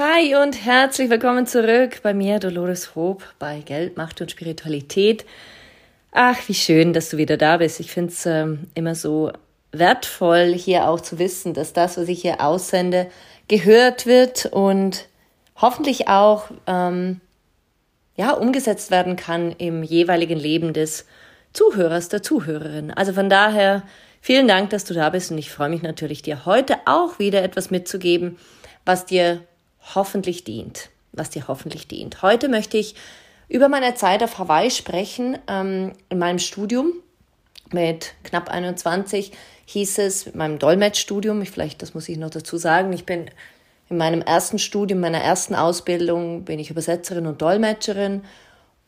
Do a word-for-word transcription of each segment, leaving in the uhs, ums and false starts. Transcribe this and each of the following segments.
Hi und herzlich willkommen zurück bei mir, Dolores Ho, bei Geld, Macht und Spiritualität. Ach, wie schön, dass du wieder da bist. Ich finde es ähm, immer so wertvoll, hier auch zu wissen, dass das, was ich hier aussende, gehört wird und hoffentlich auch ähm, ja, umgesetzt werden kann im jeweiligen Leben des Zuhörers, der Zuhörerin. Also von daher vielen Dank, dass du da bist und ich freue mich natürlich, dir heute auch wieder etwas mitzugeben, was dir hoffentlich dient, was dir hoffentlich dient. Heute möchte ich über meine Zeit auf Hawaii sprechen. Ähm, in meinem Studium mit knapp einundzwanzig hieß es, mit meinem Dolmetschstudium, ich, vielleicht das muss ich noch dazu sagen, ich bin in meinem ersten Studium, meiner ersten Ausbildung bin ich Übersetzerin und Dolmetscherin.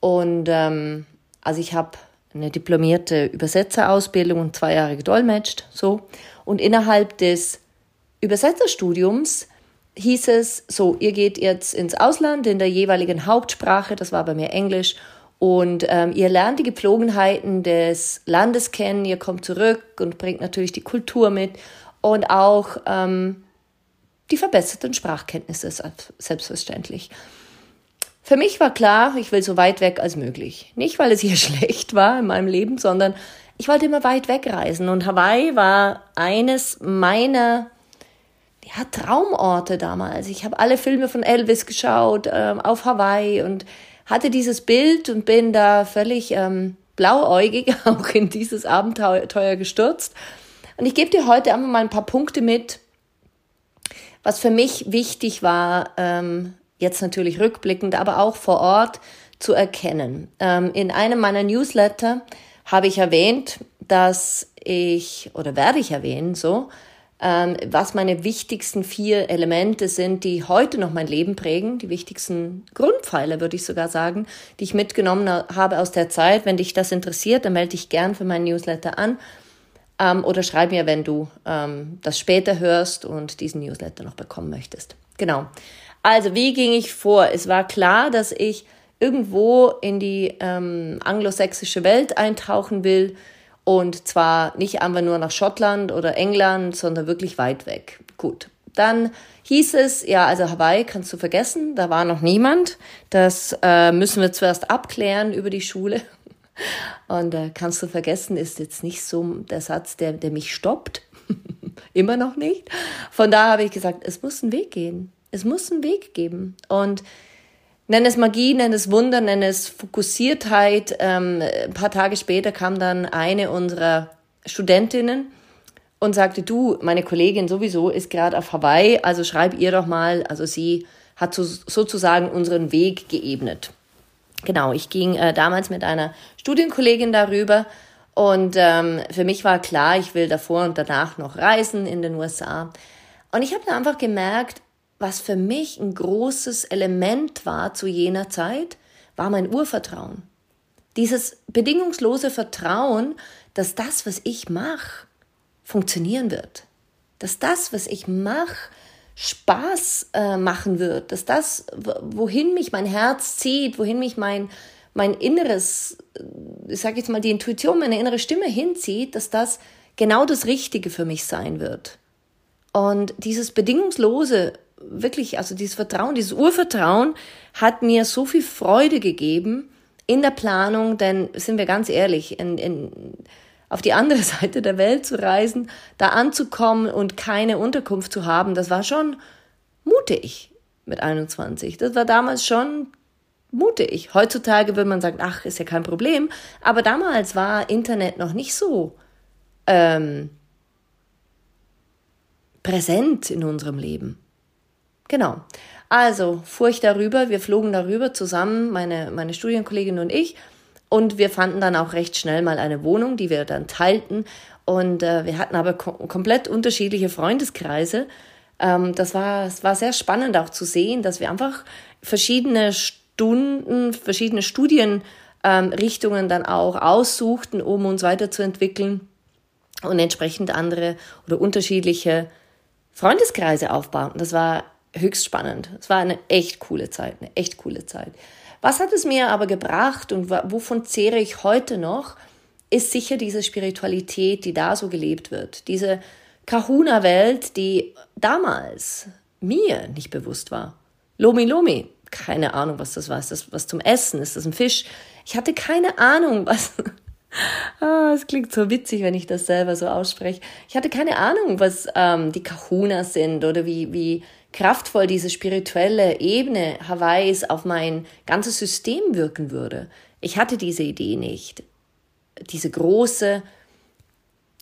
Und ähm, also ich habe eine diplomierte Übersetzerausbildung und zwei Jahre gedolmetscht. So. Und innerhalb des Übersetzerstudiums hieß es so, ihr geht jetzt ins Ausland in der jeweiligen Hauptsprache, das war bei mir Englisch, und ähm, ihr lernt die Gepflogenheiten des Landes kennen, ihr kommt zurück und bringt natürlich die Kultur mit und auch ähm, die verbesserten Sprachkenntnisse, selbstverständlich. Für mich war klar, ich will so weit weg als möglich. Nicht, weil es hier schlecht war in meinem Leben, sondern ich wollte immer weit wegreisen. Und Hawaii war eines meiner ja, Traumorte damals. Ich habe alle Filme von Elvis geschaut, äh, auf Hawaii, und hatte dieses Bild und bin da völlig ähm, blauäugig auch in dieses Abenteuer gestürzt. Und ich gebe dir heute einmal mal ein paar Punkte mit, was für mich wichtig war, ähm, jetzt natürlich rückblickend, aber auch vor Ort zu erkennen. Ähm, in einem meiner Newsletter habe ich erwähnt, dass ich, oder werde ich erwähnen, so, ähm, was meine wichtigsten vier Elemente sind, die heute noch mein Leben prägen, die wichtigsten Grundpfeiler, würde ich sogar sagen, die ich mitgenommen habe aus der Zeit. Wenn dich das interessiert, dann melde dich gern für meinen Newsletter an. Oder schreib mir, wenn du ähm, das später hörst und diesen Newsletter noch bekommen möchtest. Genau. Also, wie ging ich vor? Es war klar, dass ich irgendwo in die ähm, anglosächsische Welt eintauchen will. Und zwar nicht einfach nur nach Schottland oder England, sondern wirklich weit weg. Gut. Dann hieß es, ja, also Hawaii kannst du vergessen, da war noch niemand. Das äh, müssen wir zuerst abklären über die Schule. Und äh, kannst du vergessen, ist jetzt nicht so der Satz, der, der mich stoppt. Immer noch nicht. Von daher habe ich gesagt, es muss einen Weg gehen. Es muss einen Weg geben. Und nenn es Magie, nenn es Wunder, nenn es Fokussiertheit. Ähm, ein paar Tage später kam dann eine unserer Studentinnen und sagte, du, meine Kollegin sowieso ist gerade auf Hawaii, also schreib ihr doch mal. Also sie hat so, sozusagen unseren Weg geebnet. Genau, ich ging äh, damals mit einer Studienkollegin darüber und ähm, für mich war klar, ich will davor und danach noch reisen in den U S A. Und ich habe da einfach gemerkt, was für mich ein großes Element war zu jener Zeit, war mein Urvertrauen. Dieses bedingungslose Vertrauen, dass das, was ich mache, funktionieren wird. Dass das, was ich mache, Spaß äh, machen wird, dass das, wohin mich mein Herz zieht, wohin mich mein, mein inneres, ich sage jetzt mal die Intuition, meine innere Stimme hinzieht, dass das genau das Richtige für mich sein wird. Und dieses bedingungslose, wirklich, also dieses Vertrauen, dieses Urvertrauen hat mir so viel Freude gegeben in der Planung, denn sind wir ganz ehrlich, in, in auf die andere Seite der Welt zu reisen, da anzukommen und keine Unterkunft zu haben, das war schon mutig mit einundzwanzig. Das war damals schon mutig. Heutzutage würde man sagen, ach, ist ja kein Problem. Aber damals war Internet noch nicht so ähm, präsent in unserem Leben. Genau. Also fuhr ich darüber, wir flogen darüber zusammen, meine, meine Studienkollegin und ich. Und wir fanden dann auch recht schnell mal eine Wohnung, die wir dann teilten. Und äh, wir hatten aber kom- komplett unterschiedliche Freundeskreise. Ähm, das war, es war sehr spannend auch zu sehen, dass wir einfach verschiedene Stunden, verschiedene Studienrichtungen ähm, dann auch aussuchten, um uns weiterzuentwickeln und entsprechend andere oder unterschiedliche Freundeskreise aufbauten. Das war höchst spannend. Es war eine echt coole Zeit, eine echt coole Zeit. Was hat es mir aber gebracht und wovon zehre ich heute noch, ist sicher diese Spiritualität, die da so gelebt wird. Diese Kahuna-Welt, die damals mir nicht bewusst war. Lomi-Lomi, keine Ahnung, was das war. Ist das was zum Essen? Ist das ein Fisch? Ich hatte keine Ahnung, was... Ah, es klingt so witzig, wenn ich das selber so ausspreche. Ich hatte keine Ahnung, was ähm, die Kahunas sind oder wie, wie kraftvoll diese spirituelle Ebene Hawaiis auf mein ganzes System wirken würde. Ich hatte diese Idee nicht. Diese große,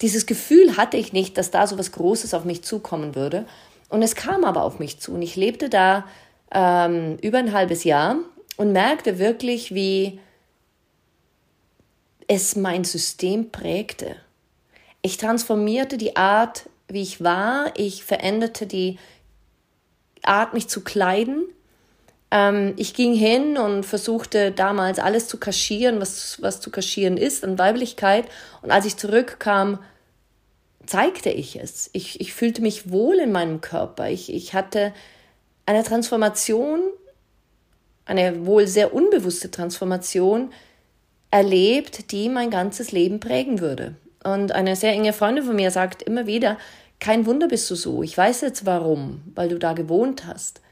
dieses Gefühl hatte ich nicht, dass da so was Großes auf mich zukommen würde. Und es kam aber auf mich zu. Und ich lebte da ähm, über ein halbes Jahr und merkte wirklich, wie es mein System prägte. Ich transformierte die Art, wie ich war. Ich veränderte die Art, mich zu kleiden. Ähm, ich ging hin und versuchte damals alles zu kaschieren, was, was zu kaschieren ist an Weiblichkeit. Und als ich zurückkam, zeigte ich es. Ich, ich fühlte mich wohl in meinem Körper. Ich, ich hatte eine Transformation, eine wohl sehr unbewusste Transformation, erlebt, die mein ganzes Leben prägen würde. Und eine sehr enge Freundin von mir sagt immer wieder, kein Wunder bist du so, ich weiß jetzt warum, weil du da gewohnt hast.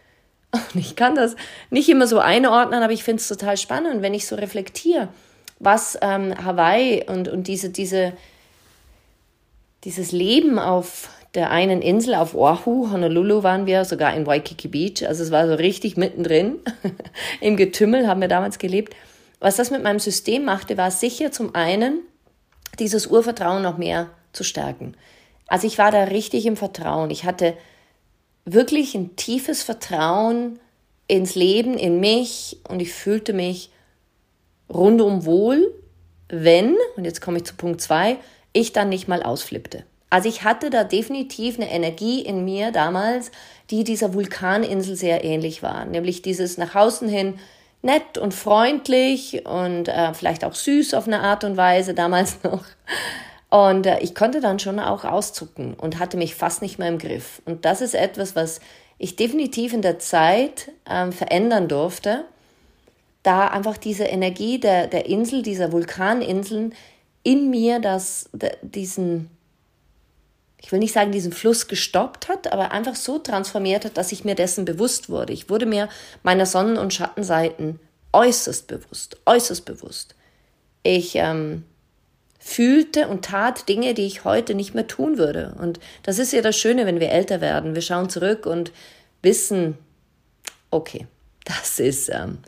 Und ich kann das nicht immer so einordnen, aber ich finde es total spannend, wenn ich so reflektiere, was ähm, Hawaii und, und diese, diese, dieses Leben auf der einen Insel, auf Oahu, Honolulu waren wir, sogar in Waikiki Beach, also es war so richtig mittendrin, im Getümmel haben wir damals gelebt. Was das mit meinem System machte, war sicher zum einen, dieses Urvertrauen noch mehr zu stärken. Also ich war da richtig im Vertrauen. Ich hatte wirklich ein tiefes Vertrauen ins Leben, in mich und ich fühlte mich rundum wohl, wenn, und jetzt komme ich zu Punkt zwei, ich dann nicht mal ausflippte. Also ich hatte da definitiv eine Energie in mir damals, die dieser Vulkaninsel sehr ähnlich war. Nämlich dieses nach außen hin, nett und freundlich und äh, vielleicht auch süß auf eine Art und Weise damals noch. Und äh, ich konnte dann schon auch auszucken und hatte mich fast nicht mehr im Griff. Und das ist etwas, was ich definitiv in der Zeit ähm, verändern durfte, da einfach diese Energie der, der Insel, dieser Vulkaninseln in mir das, der, diesen, ich will nicht sagen, diesen Fluss gestoppt hat, aber einfach so transformiert hat, dass ich mir dessen bewusst wurde. Ich wurde mir meiner Sonnen- und Schattenseiten äußerst bewusst, äußerst bewusst. Ich ähm, fühlte und tat Dinge, die ich heute nicht mehr tun würde. Und das ist ja das Schöne, wenn wir älter werden. Wir schauen zurück und wissen, okay, das ist ähm,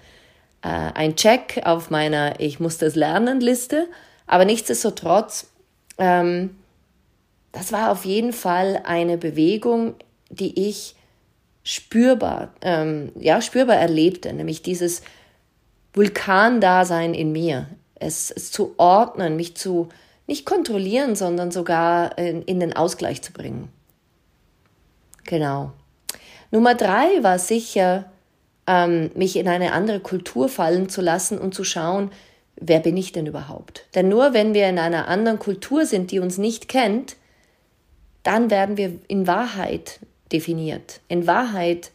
äh, ein Check auf meiner Ich-muss-das-lernen-Liste. Aber nichtsdestotrotz, ähm, das war auf jeden Fall eine Bewegung, die ich spürbar, ähm, ja, spürbar erlebte, nämlich dieses Vulkandasein in mir, es, es zu ordnen, mich zu nicht kontrollieren, sondern sogar in, in den Ausgleich zu bringen. Genau. Nummer drei war sicher, ähm, mich in eine andere Kultur fallen zu lassen und zu schauen, wer bin ich denn überhaupt? Denn nur wenn wir in einer anderen Kultur sind, die uns nicht kennt, dann werden wir in Wahrheit definiert, in Wahrheit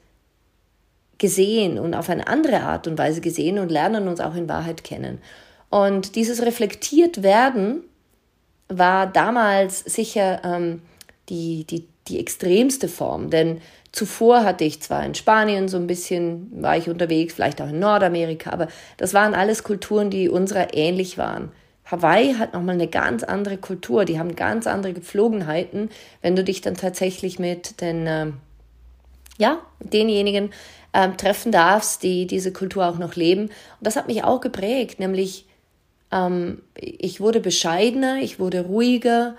gesehen und auf eine andere Art und Weise gesehen und lernen uns auch in Wahrheit kennen. Und dieses reflektiert werden war damals sicher ähm, die, die, die extremste Form, denn zuvor hatte ich zwar in Spanien so ein bisschen, war ich unterwegs, vielleicht auch in Nordamerika, aber das waren alles Kulturen, die unserer ähnlich waren. Hawaii hat nochmal eine ganz andere Kultur, die haben ganz andere Gepflogenheiten, wenn du dich dann tatsächlich mit den, äh, ja, denjenigen ähm, treffen darfst, die diese Kultur auch noch leben. Und das hat mich auch geprägt, nämlich ähm, ich wurde bescheidener, ich wurde ruhiger,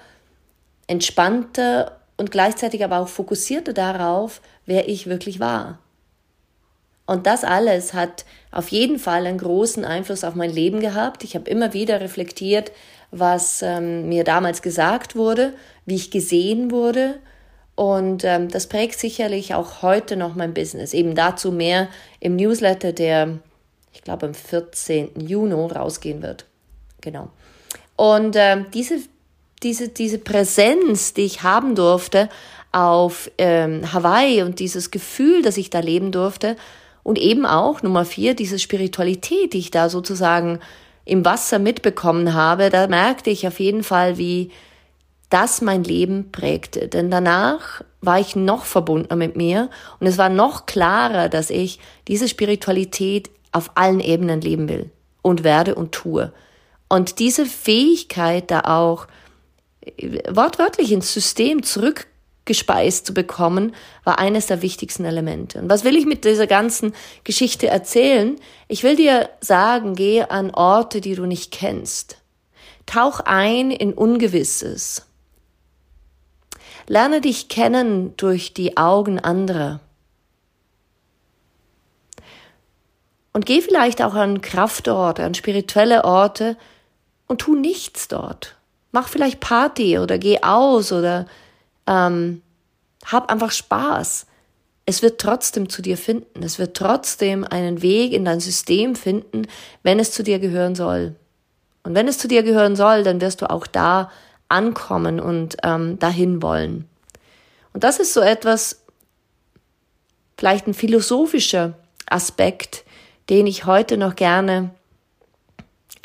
entspannter und gleichzeitig aber auch fokussierter darauf, wer ich wirklich war. Und das alles hat auf jeden Fall einen großen Einfluss auf mein Leben gehabt. Ich habe immer wieder reflektiert, was ähm, mir damals gesagt wurde, wie ich gesehen wurde. Und ähm, das prägt sicherlich auch heute noch mein Business. Eben dazu mehr im Newsletter, der, ich glaube, am vierzehnten Juni rausgehen wird. Genau. Und ähm, diese, diese, diese Präsenz, die ich haben durfte auf ähm, Hawaii und dieses Gefühl, dass ich da leben durfte, und eben auch, Nummer vier, diese Spiritualität, die ich da sozusagen im Wasser mitbekommen habe, da merkte ich auf jeden Fall, wie das mein Leben prägte. Denn danach war ich noch verbundener mit mir und es war noch klarer, dass ich diese Spiritualität auf allen Ebenen leben will und werde und tue. Und diese Fähigkeit, da auch wortwörtlich ins System zurückzukommen, gespeist zu bekommen, war eines der wichtigsten Elemente. Und was will ich mit dieser ganzen Geschichte erzählen? Ich will dir sagen, geh an Orte, die du nicht kennst. Tauch ein in Ungewisses. Lerne dich kennen durch die Augen anderer. Und geh vielleicht auch an Kraftorte, an spirituelle Orte und tu nichts dort. Mach vielleicht Party oder geh aus oder Ähm, hab einfach Spaß. Es wird trotzdem zu dir finden. Es wird trotzdem einen Weg in dein System finden, wenn es zu dir gehören soll. Und wenn es zu dir gehören soll, dann wirst du auch da ankommen und ähm, dahin wollen. Und das ist so etwas, vielleicht ein philosophischer Aspekt, den ich heute noch gerne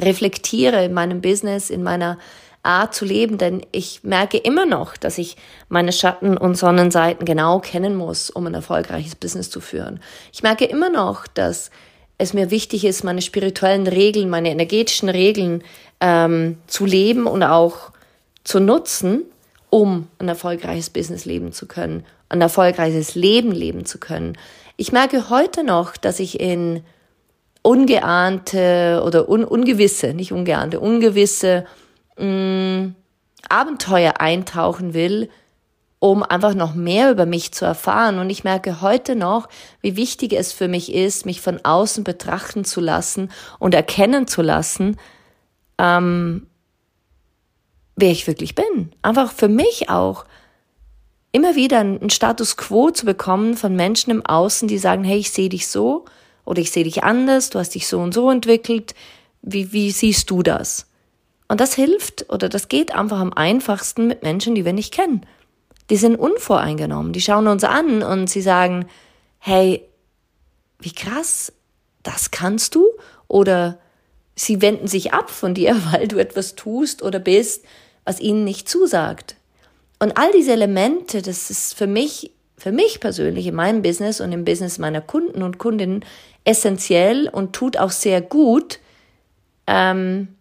reflektiere in meinem Business, in meiner Art zu leben, denn ich merke immer noch, dass ich meine Schatten- und Sonnenseiten genau kennen muss, um ein erfolgreiches Business zu führen. Ich merke immer noch, dass es mir wichtig ist, meine spirituellen Regeln, meine energetischen Regeln ähm, zu leben und auch zu nutzen, um ein erfolgreiches Business leben zu können, ein erfolgreiches Leben leben zu können. Ich merke heute noch, dass ich in ungeahnte oder un- ungewisse, nicht ungeahnte, ungewisse Abenteuer eintauchen will, um einfach noch mehr über mich zu erfahren. Und ich merke heute noch, wie wichtig es für mich ist, mich von außen betrachten zu lassen und erkennen zu lassen, ähm, wer ich wirklich bin. Einfach für mich auch immer wieder einen Status Quo zu bekommen von Menschen im Außen, die sagen, hey, ich sehe dich so oder ich sehe dich anders, du hast dich so und so entwickelt, wie, wie siehst du das? Und das hilft oder das geht einfach am einfachsten mit Menschen, die wir nicht kennen. Die sind unvoreingenommen, die schauen uns an und sie sagen, hey, wie krass, das kannst du? Oder sie wenden sich ab von dir, weil du etwas tust oder bist, was ihnen nicht zusagt. Und all diese Elemente, das ist für mich, für mich persönlich in meinem Business und im Business meiner Kunden und Kundinnen essentiell und tut auch sehr gut, ähm,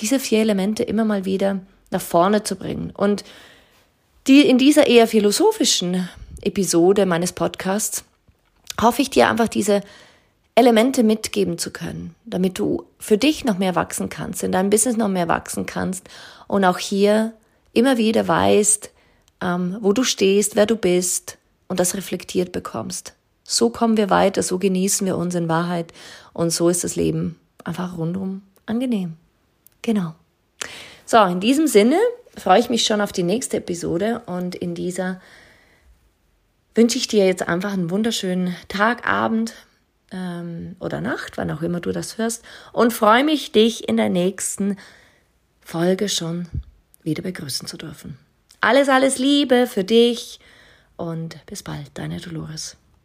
diese vier Elemente immer mal wieder nach vorne zu bringen. Und die in dieser eher philosophischen Episode meines Podcasts hoffe ich dir einfach diese Elemente mitgeben zu können, damit du für dich noch mehr wachsen kannst, in deinem Business noch mehr wachsen kannst und auch hier immer wieder weißt, ähm, wo du stehst, wer du bist und das reflektiert bekommst. So kommen wir weiter, so genießen wir uns in Wahrheit und so ist das Leben einfach rundum angenehm. Genau. So, in diesem Sinne freue ich mich schon auf die nächste Episode und in dieser wünsche ich dir jetzt einfach einen wunderschönen Tag, Abend ähm, oder Nacht, wann auch immer du das hörst und freue mich, dich in der nächsten Folge schon wieder begrüßen zu dürfen. Alles, alles Liebe für dich und bis bald, deine Dolores.